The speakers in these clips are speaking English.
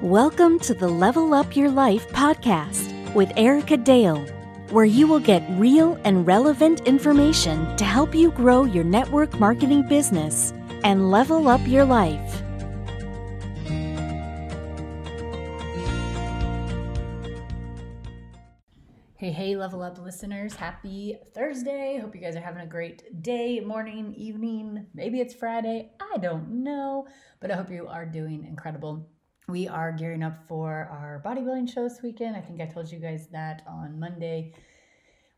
Welcome to the Level Up Your Life podcast with Erica Dale, where you will get real and relevant information to help you grow your network marketing business and level up your life. Hey, Level Up listeners. Happy Thursday. Hope you guys are having a great day, morning, evening. Maybe it's Friday. I don't know, but I hope you are doing incredible. We are gearing up for our bodybuilding show this weekend. I think I told you guys that on Monday,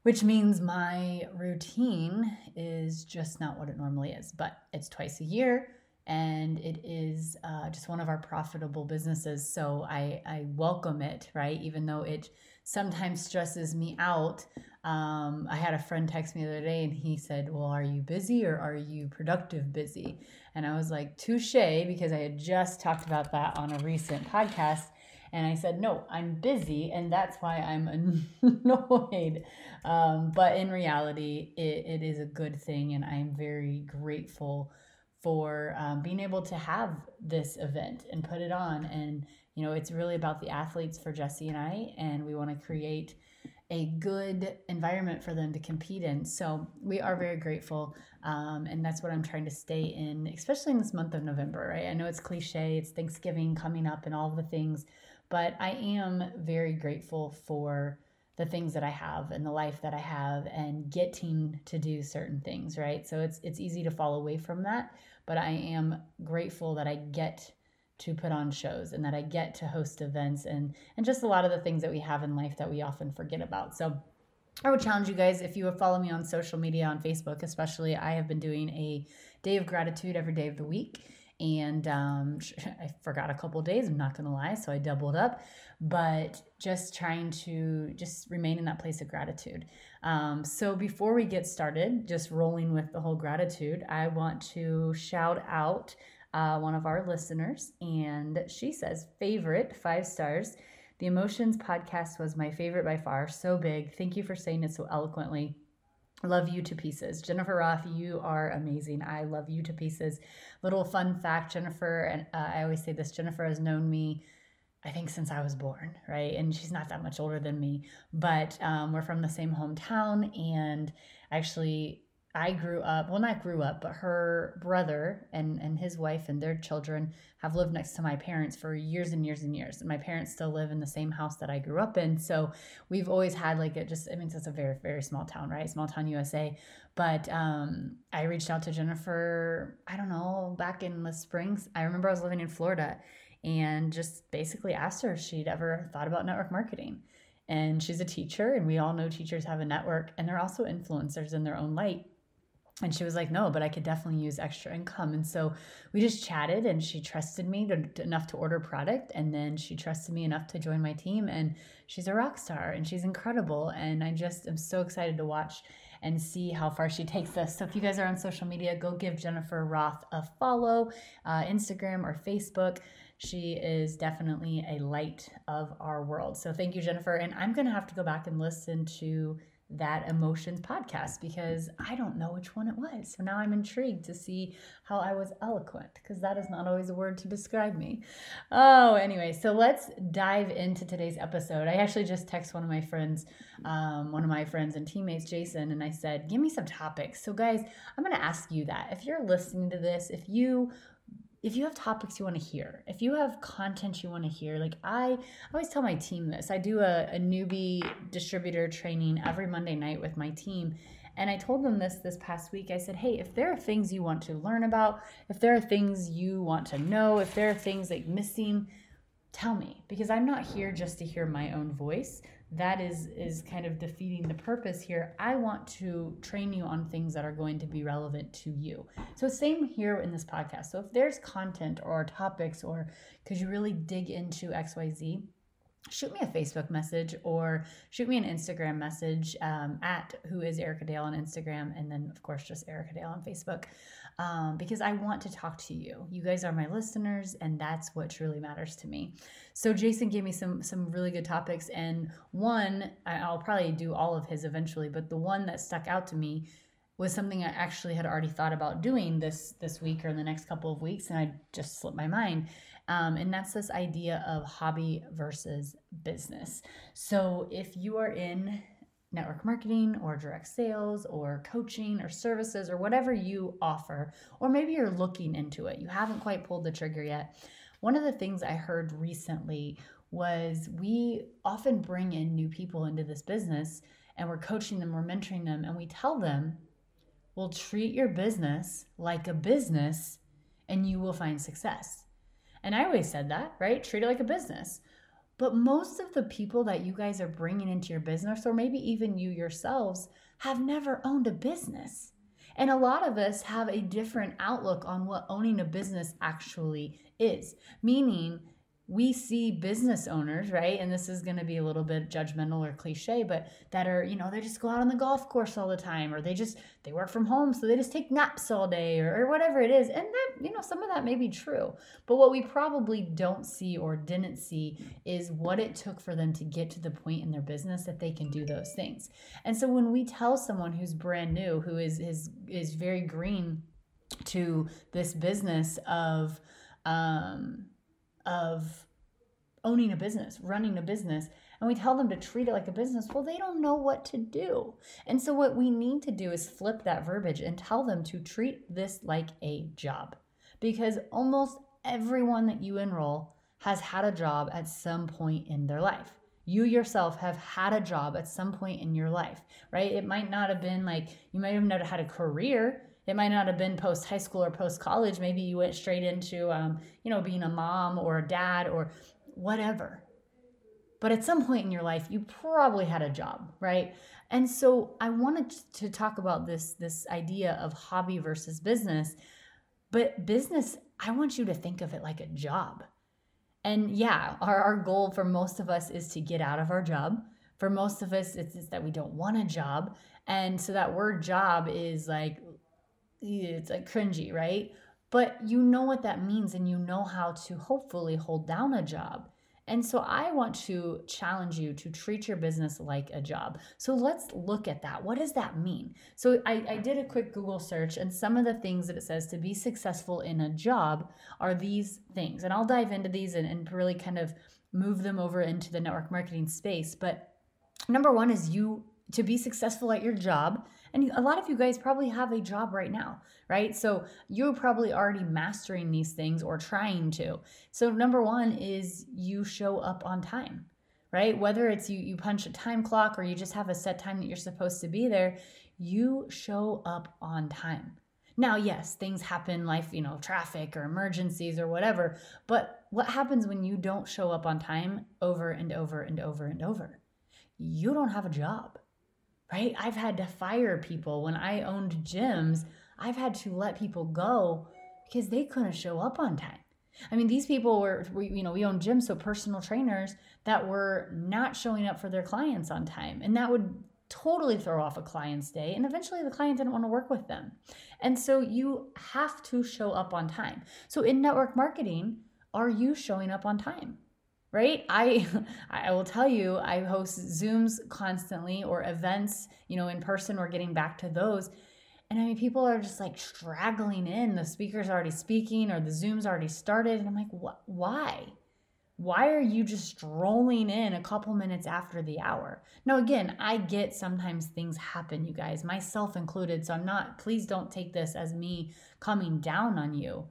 which means my routine is just not what it normally is, but it's twice a year. And it is just one of our profitable businesses. So I welcome it, right? Even though it sometimes stresses me out. I had a friend text me the other day and he said, well, are you busy or are you productive busy? And I was like, touche, because I had just talked about that on a recent podcast. And I said, no, I'm busy. And that's why I'm annoyed. But in reality, it is a good thing. And I'm very grateful for being able to have this event and put it on. And, you know, it's really about the athletes for Jesse and I, and we want to create a good environment for them to compete in. So we are very grateful. And that's what I'm trying to stay in, especially in this month of November, right? I know it's cliche, it's Thanksgiving coming up and all the things, but I am very grateful for the things that I have and the life that I have and getting to do certain things, right? So it's easy to fall away from that, but I am grateful that I get to put on shows and that I get to host events and just a lot of the things that we have in life that we often forget about. So I would challenge you guys, if you would follow me on social media, on Facebook especially, I have been doing a day of gratitude every day of the week. And I forgot a couple of days, I'm not going to lie, so I doubled up, but just trying to just remain in that place of gratitude. So before we get started, just rolling with the whole gratitude, I want to shout out one of our listeners, and she says, favorite, 5 stars, the Emotions podcast was my favorite by far, so big, thank you for saying it so eloquently. Love you to pieces. Jennifer Roth, you are amazing. I love you to pieces. Little fun fact, Jennifer, and I always say this, Jennifer has known me, I think, since I was born, right? And she's not that much older than me, but we're from the same hometown. And actually, I grew up, well, not grew up, but her brother and his wife and their children have lived next to my parents for years and years and years. And my parents still live in the same house that I grew up in. So we've always had like it just, I mean, it's a very, very small town, right? Small town USA. But I reached out to Jennifer, I don't know, back in the springs. I remember I was living in Florida and just basically asked her if she'd ever thought about network marketing. And she's a teacher, and we all know teachers have a network, and they're also influencers in their own light. And she was like, no, but I could definitely use extra income. And so we just chatted, and she trusted me enough to order product. And then she trusted me enough to join my team. And she's a rock star, and she's incredible. And I just am so excited to watch and see how far she takes us. So if you guys are on social media, go give Jennifer Roth a follow, Instagram or Facebook. She is definitely a light of our world. So thank you, Jennifer. And I'm going to have to go back and listen to that Emotions podcast because I don't know which one it was. So now I'm intrigued to see how I was eloquent, because that is not always a word to describe me. Oh, anyway, so let's dive into today's episode. I actually just texted one of my friends and teammates, Jason, and I said, give me some topics. So guys, I'm going to ask you that. If you're listening to this, if you have topics you want to hear, if you have content you want to hear, like I always tell my team this, I do a newbie distributor training every Monday night with my team. And I told them this past week. I said, hey, if there are things you want to learn about, if there are things you want to know, if there are things like missing, tell me, because I'm not here just to hear my own voice. That is kind of defeating the purpose here. I want to train you on things that are going to be relevant to you. So same here in this podcast. So if there's content or topics, or could you really dig into XYZ, shoot me a Facebook message or shoot me an Instagram message at Who Is Erica Dale on Instagram. And then of course, just Erica Dale on Facebook, because I want to talk to you. You guys are my listeners, and that's what truly matters to me. So Jason gave me some really good topics, and one, I'll probably do all of his eventually, but the one that stuck out to me was something I actually had already thought about doing this week or in the next couple of weeks, and I just slipped my mind. And that's this idea of hobby versus business. So if you are in network marketing or direct sales or coaching or services or whatever you offer, or maybe you're looking into it, you haven't quite pulled the trigger yet. One of the things I heard recently was we often bring in new people into this business and we're coaching them, we're mentoring them, and we tell them, well, treat your business like a business and you will find success. And I always said that, right? Treat it like a business. But most of the people that you guys are bringing into your business, or maybe even you yourselves, have never owned a business. And a lot of us have a different outlook on what owning a business actually is, meaning we see business owners, right? And this is going to be a little bit judgmental or cliche, but that are, they just go out on the golf course all the time, or they work from home, so they just take naps all day or whatever it is. And that, some of that may be true, but what we probably don't see or didn't see is what it took for them to get to the point in their business that they can do those things. And so when we tell someone who's brand new, who is very green to this business of owning a business, running a business, and we tell them to treat it like a business, well, they don't know what to do. And so what we need to do is flip that verbiage and tell them to treat this like a job, because almost everyone that you enroll has had a job at some point in their life. You yourself have had a job at some point in your life, right? It might not have been like, you might have not had a career. It might not have been post-high school or post-college. Maybe you went straight into, being a mom or a dad or whatever. But at some point in your life, you probably had a job, right? And so I wanted to talk about this idea of hobby versus business. But business, I want you to think of it like a job. And yeah, our goal for most of us is to get out of our job. For most of us, it's that we don't want a job. And so that word job is like, it's like cringy, right? But you know what that means, and you know how to hopefully hold down a job. And so I want to challenge you to treat your business like a job. So let's look at that. What does that mean? So I did a quick Google search, and some of the things that it says to be successful in a job are these things. And I'll dive into these and really kind of move them over into the network marketing space. But number one is you to be successful at your job. And a lot of you guys probably have a job right now, right? So you're probably already mastering these things or trying to. So number one is you show up on time, right? Whether it's you punch a time clock or you just have a set time that you're supposed to be there, you show up on time. Now, yes, things happen, life, traffic or emergencies or whatever, but what happens when you don't show up on time over and over and over and over? You don't have a job. Right? I've had to fire people. When I owned gyms, I've had to let people go because they couldn't show up on time. I mean, these people we owned gyms, so personal trainers that were not showing up for their clients on time. And that would totally throw off a client's day. And eventually the client didn't want to work with them. And so you have to show up on time. So in network marketing, are you showing up on time? Right? I will tell you, I host Zooms constantly or events, in person or getting back to those. And I mean, people are just like straggling in. The speaker's already speaking or the Zoom's already started. And I'm like, what? Why? Why are you just strolling in a couple minutes after the hour? Now, again, I get sometimes things happen, you guys, myself included. So please don't take this as me coming down on you.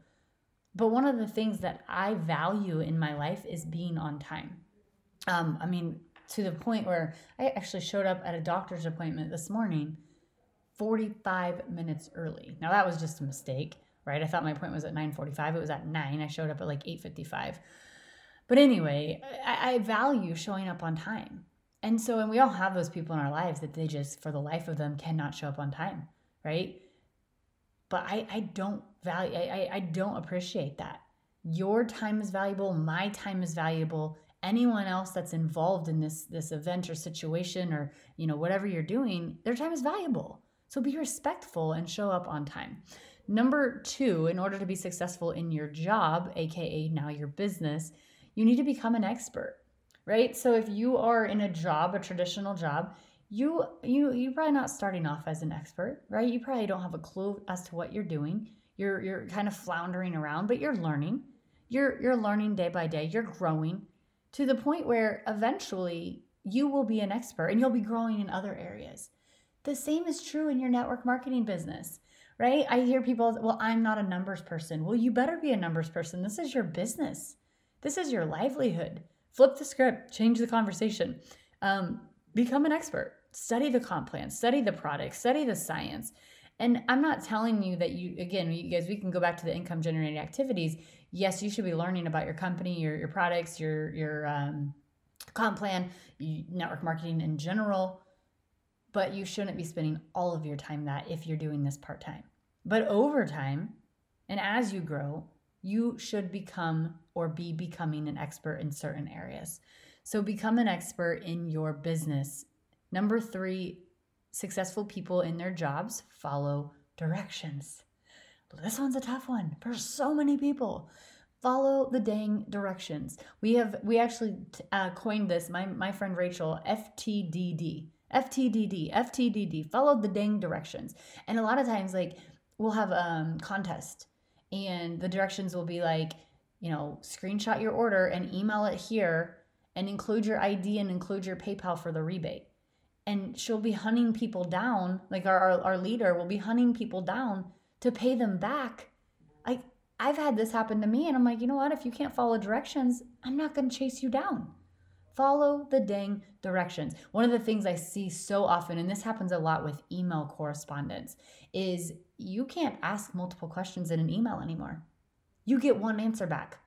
But one of the things that I value in my life is being on time. To the point where I actually showed up at a doctor's appointment this morning 45 minutes early. Now, that was just a mistake, right? I thought my appointment was at 9:45. It was at 9. I showed up at like 8:55. But anyway, I value showing up on time. And we all have those people in our lives that they just, for the life of them, cannot show up on time, right? But I don't value, I don't appreciate that. Your time is valuable. My time is valuable. Anyone else that's involved in this event or situation or, whatever you're doing, their time is valuable. So be respectful and show up on time. Number two, in order to be successful in your job, AKA now your business, you need to become an expert, right? So if you are in a job, a traditional job, you're probably not starting off as an expert, right? You probably don't have a clue as to what you're doing. You're kind of floundering around, but you're learning. You're learning day by day. You're growing to the point where eventually you will be an expert and you'll be growing in other areas. The same is true in your network marketing business, right? I hear people, well, I'm not a numbers person. Well, you better be a numbers person. This is your business. This is your livelihood. Flip the script, change the conversation, become an expert, study the comp plan, study the product, study the science. And I'm not telling you that you guys, we can go back to the income generating activities. Yes, you should be learning about your company, your products, your comp plan, network marketing in general, but you shouldn't be spending all of your time that if you're doing this part-time. But over time, and as you grow, you should become or be becoming an expert in certain areas. So become an expert in your business. 3, successful people in their jobs follow directions. This one's a tough one for so many people. Follow the dang directions. We actually coined this, my friend Rachel, FTDD, follow the dang directions. And a lot of times, like, we'll have a contest and the directions will be like, screenshot your order and email it here and include your ID and include your PayPal for the rebate. And she'll be hunting people down, like our leader will be hunting people down to pay them back. I've had this happen to me, and I'm like, you know what? If you can't follow directions, I'm not going to chase you down. Follow the dang directions. One of the things I see so often, and this happens a lot with email correspondence, is you can't ask multiple questions in an email anymore. You get one answer back.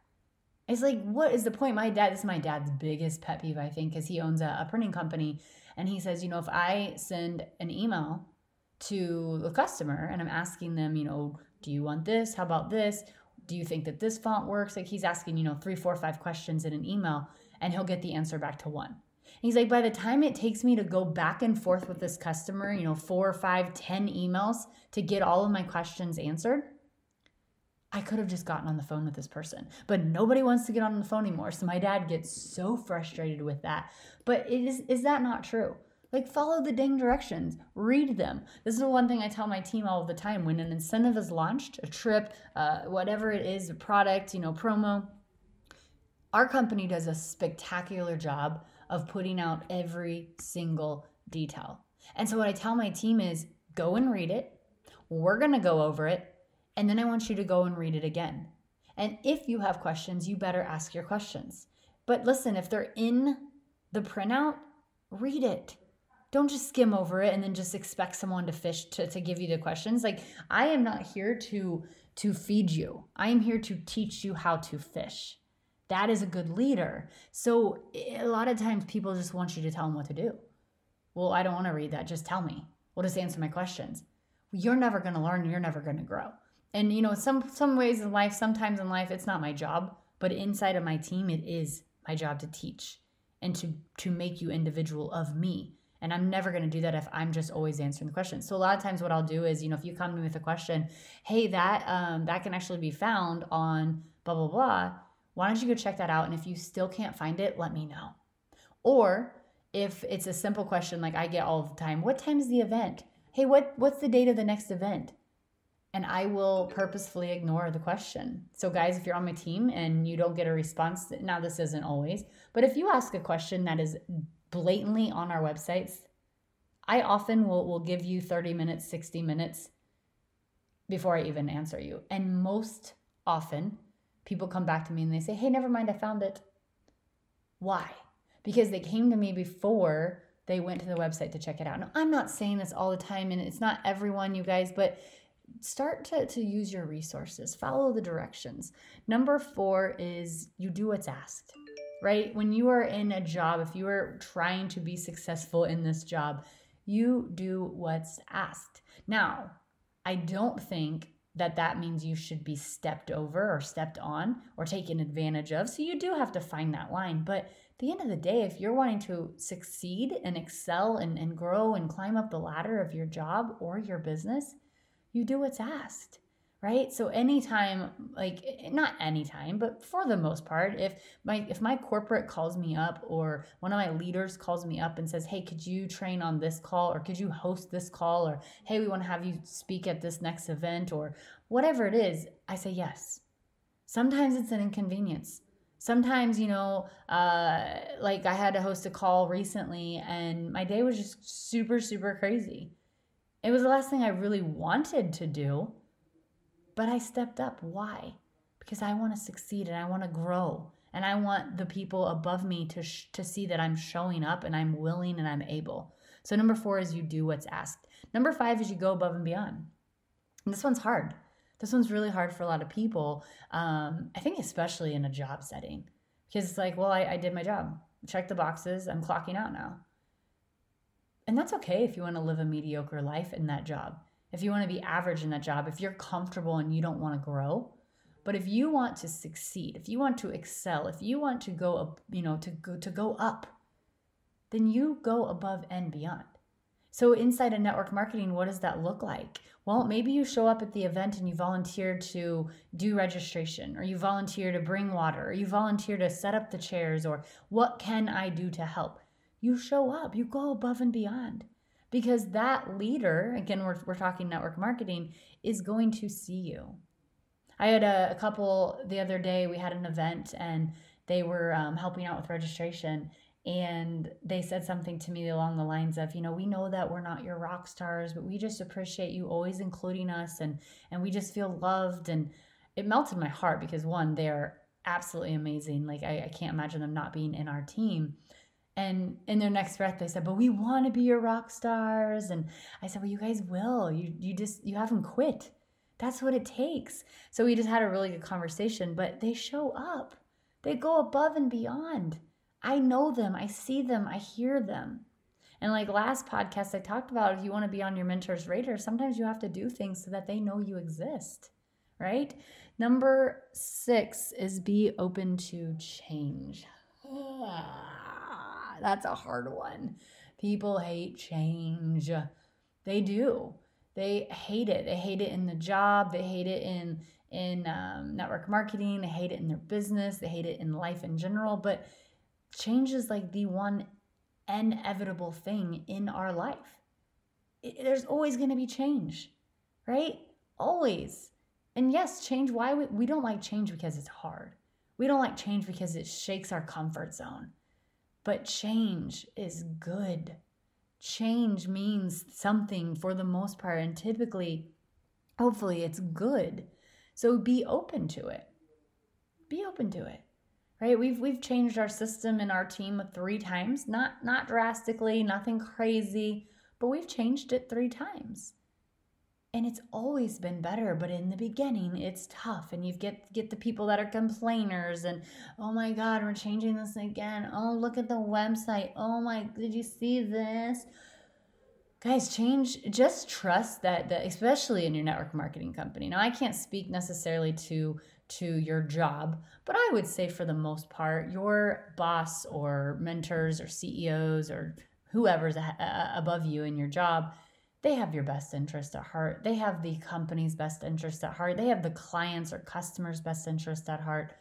It's like, what is the point? This is my dad's biggest pet peeve, I think, because he owns a printing company. And he says, if I send an email to the customer and I'm asking them, do you want this? How about this? Do you think that this font works? Like, he's asking, 3, 4, 5 questions in an email, and he'll get the answer back to one. And he's like, by the time it takes me to go back and forth with this customer, 4, 5, 10 emails to get all of my questions answered, I could have just gotten on the phone with this person, but nobody wants to get on the phone anymore. So my dad gets so frustrated with that. But is that not true? Like, follow the dang directions, read them. This is the one thing I tell my team all the time. When an incentive is launched, a trip, whatever it is, a product, promo, our company does a spectacular job of putting out every single detail. And so what I tell my team is, go and read it. We're going to go over it. And then I want you to go and read it again. And if you have questions, you better ask your questions. But listen, if they're in the printout, read it. Don't just skim over it and then just expect someone to to give you the questions. Like, I am not here to feed you. I am here to teach you how to fish. That is a good leader. So a lot of times people just want you to tell them what to do. Well, I don't want to read that. Just tell me. Well, just answer my questions. You're never going to learn. You're never going to grow. And sometimes in life, it's not my job, but inside of my team, it is my job to teach and to make you individual of me. And I'm never going to do that if I'm just always answering the questions. So a lot of times what I'll do is, if you come to me with a question, hey, that can actually be found on blah, blah, blah. Why don't you go check that out? And if you still can't find it, let me know. Or if it's a simple question, like I get all the time, what time is the event? Hey, what's the date of the next event? And I will purposefully ignore the question. So guys, if you're on my team and you don't get a response, now this isn't always, but if you ask a question that is blatantly on our websites, I often will give you 30 minutes, 60 minutes before I even answer you. And most often people come back to me and they say, hey, never mind, I found it. Why? Because they came to me before they went to the website to check it out. Now, I'm not saying this all the time, and it's not everyone, you guys, but start to use your resources. Follow the directions. 4 is you do what's asked, right? When you are in a job, if you are trying to be successful in this job, you do what's asked. Now, I don't think that means you should be stepped over or stepped on or taken advantage of. So you do have to find that line. But at the end of the day, if you're wanting to succeed and excel and grow and climb up the ladder of your job or your business, you do what's asked, right? So anytime, like not anytime, but for the most part, if my corporate calls me up or one of my leaders calls me up and says, hey, could you train on this call, or could you host this call, or hey, we want to have you speak at this next event, or whatever it is, I say yes. Sometimes it's an inconvenience. Sometimes, like I had to host a call recently and my day was just super, super crazy. It was the last thing I really wanted to do, but I stepped up. Why? Because I want to succeed and I want to grow. And I want the people above me to see that I'm showing up and I'm willing and I'm able. So 4 is you do what's asked. 5 is you go above and beyond. And this one's hard. This one's really hard for a lot of people, I think especially in a job setting, because it's like, well, I did my job. Check the boxes. I'm clocking out now. And that's okay if you want to live a mediocre life in that job, if you want to be average in that job, if you're comfortable and you don't want to grow. But if you want to succeed, if you want to excel, if you want to go up, to go up, then you go above and beyond. So inside of network marketing, what does that look like? Well, maybe you show up at the event and you volunteer to do registration, or you volunteer to bring water, or you volunteer to set up the chairs, or what can I do to help? You show up, you go above and beyond, because that leader, again, we're talking network marketing, is going to see you. I had a couple the other day, we had an event and they were helping out with registration. And they said something to me along the lines of, we know that we're not your rock stars, but we just appreciate you always including us. And we just feel loved. And it melted my heart because, one, they're absolutely amazing. Like, I can't imagine them not being in our team. And in their next breath, they said, but we want to be your rock stars. And I said, well, you guys will. You haven't quit. That's what it takes. So we just had a really good conversation, but they show up. They go above and beyond. I know them, I see them, I hear them. And like last podcast, I talked about, if you want to be on your mentor's radar, sometimes you have to do things so that they know you exist, right? 6 is be open to change. That's a hard one. People hate change. They do. They hate it. They hate it in the job. They hate it in network marketing. They hate it in their business. They hate it in life in general. But change is like the one inevitable thing in our life. There's always going to be change, right? Always. And yes, change, why we don't like change because it's hard. We don't like change because it shakes our comfort zone. But change is good. Change means something for the most part. And typically, hopefully it's good. So be open to it. Be open to it. Right? We've changed our system and our team 3 times, not drastically, nothing crazy, but we've changed it 3 times. And it's always been better, but in the beginning, it's tough. And you get the people that are complainers and, oh my God, we're changing this again. Oh, look at the website. Oh my, did you see this? Guys, change, just trust that, especially in your network marketing company. Now, I can't speak necessarily to your job, but I would say for the most part, your boss or mentors or CEOs or whoever's above you in your job, they have your best interest at heart. They have the company's best interest at heart. They have the clients or customers' best interest at heart.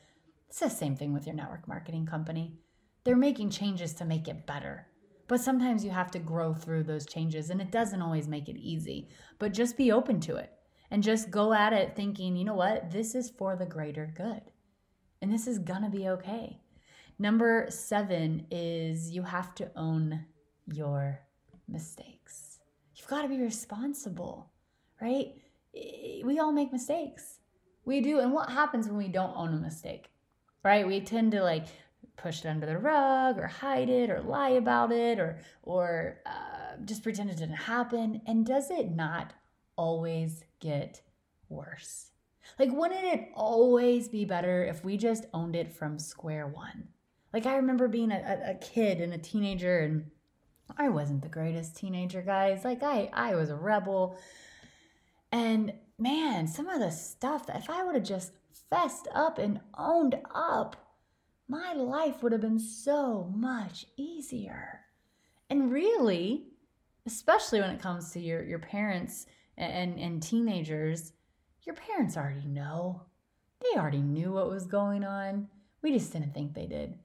It's the same thing with your network marketing company. They're making changes to make it better, but sometimes you have to grow through those changes and it doesn't always make it easy, but just be open to it. And just go at it thinking, you know what? This is for the greater good. And this is going to be okay. 7 is you have to own your mistakes. You've got to be responsible, right? We all make mistakes. We do. And what happens when we don't own a mistake, right? We tend to like push it under the rug or hide it or lie about it or just pretend it didn't happen. And does it not always get worse? Like, wouldn't it always be better if we just owned it from square one? Like, I remember being a kid and a teenager, and I wasn't the greatest teenager, guys. Like, I was a rebel. And man, some of the stuff that if I would have just fessed up and owned up, my life would have been so much easier. And really, especially when it comes to your parents and teenagers, Your parents already know. They already knew what was going on. We just didn't think they did.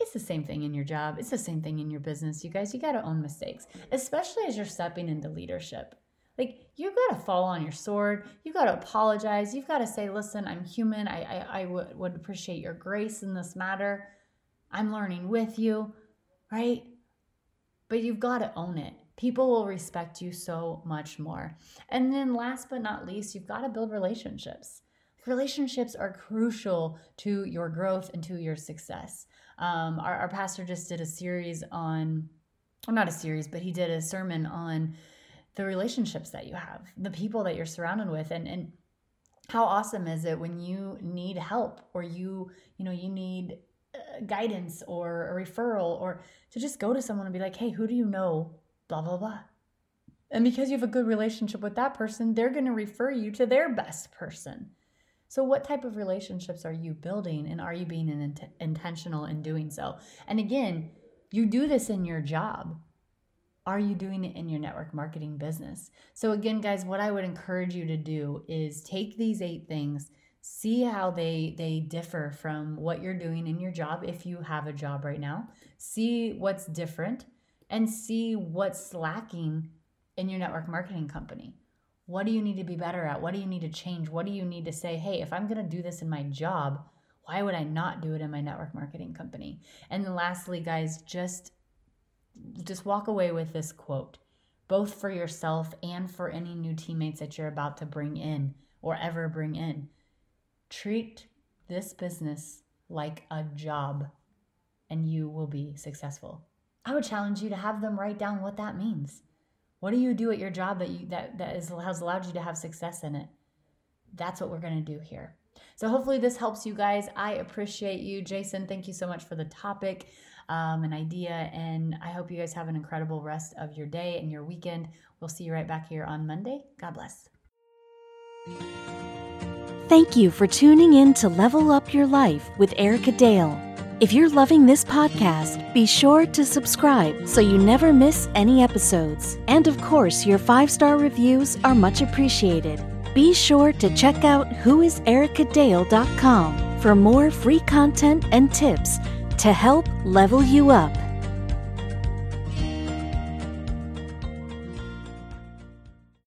It's the same thing in your job. It's the same thing in your business, you guys. You got to own mistakes, especially as you're stepping into leadership. Like, you got to fall on your sword. You got to apologize. You've got to say, listen, I'm human. I would appreciate your grace in this matter. I'm learning with you, right? But you've got to own it. People will respect you so much more. And then last but not least, you've got to build relationships. Relationships are crucial to your growth and to your success. Our pastor just did a series on, well, not a series, but he did a sermon on the relationships that you have, the people that you're surrounded with, and how awesome is it when you need help or you need guidance or a referral, or to just go to someone and be like, hey, who do you know? Blah, blah, blah. And because you have a good relationship with that person, they're going to refer you to their best person. So what type of relationships are you building, and are you being intentional in doing so? And again, you do this in your job. Are you doing it in your network marketing business? So again, guys, what I would encourage you to do is take these 8 things, see how they differ from what you're doing in your job if you have a job right now. See what's different and see what's lacking in your network marketing company. What do you need to be better at? What do you need to change? What do you need to say, hey, if I'm going to do this in my job, why would I not do it in my network marketing company? And then lastly, guys, just walk away with this quote, both for yourself and for any new teammates that you're about to bring in or ever bring in. Treat this business like a job and you will be successful. I would challenge you to have them write down what that means. What do you do at your job that has allowed you to have success in it? That's what we're going to do here. So hopefully this helps you guys. I appreciate you. Jason, thank you so much for the topic, an idea. And I hope you guys have an incredible rest of your day and your weekend. We'll see you right back here on Monday. God bless. Thank you for tuning in to Level Up Your Life with Erica Dale. If you're loving this podcast, be sure to subscribe so you never miss any episodes. And of course, your 5-star reviews are much appreciated. Be sure to check out whoisericadale.com for more free content and tips to help level you up.